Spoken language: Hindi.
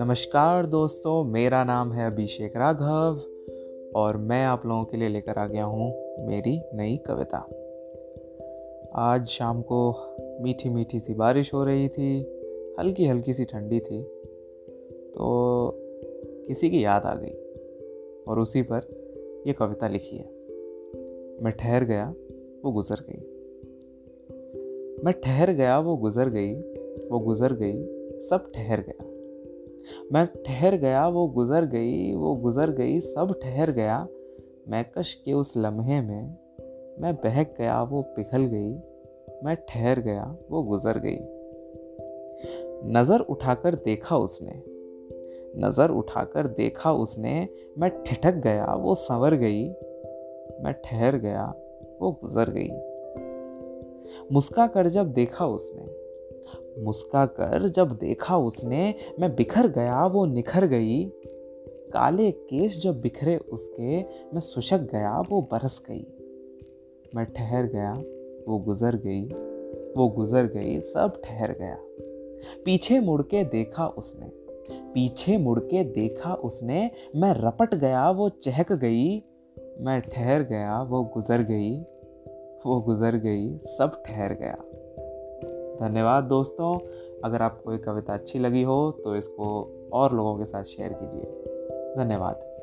नमस्कार दोस्तों, मेरा नाम है अभिषेक राघव और मैं आप लोगों के लिए लेकर आ गया हूँ मेरी नई कविता। आज शाम को मीठी मीठी सी बारिश हो रही थी, हल्की हल्की सी ठंडी थी, तो किसी की याद आ गई और उसी पर ये कविता लिखी है। मैं ठहर गया वो गुजर गई, मैं ठहर गया वो गुजर गई, वो गुजर गई सब ठहर गया, मैं ठहर गया वो गुजर गई, वो गुजर गई सब ठहर गया, मैं कश के उस लम्हे में, मैं बहक गया वो पिघल गई, मैं ठहर गया वो गुजर गई। नज़र उठाकर देखा उसने, नज़र उठाकर देखा उसने, मैं ठिठक गया वो संवर गई, मैं ठहर गया वो गुजर गई। मुस्का कर जब देखा उसने, मुस्का कर जब देखा उसने, मैं बिखर गया वो निखर गई, काले केश जब बिखरे उसके, मैं सुशक गया वो बरस गई, मैं ठहर गया वो गुजर गई, वो गुजर गई सब ठहर गया। पीछे मुड़ के देखा उसने, पीछे मुड़ के देखा उसने, मैं रपट गया वो चहक गई, मैं ठहर गया वो गुजर गई, वो गुजर गई सब ठहर गया। धन्यवाद दोस्तों, अगर आपको ये कविता अच्छी लगी हो तो इसको और लोगों के साथ शेयर कीजिए। धन्यवाद।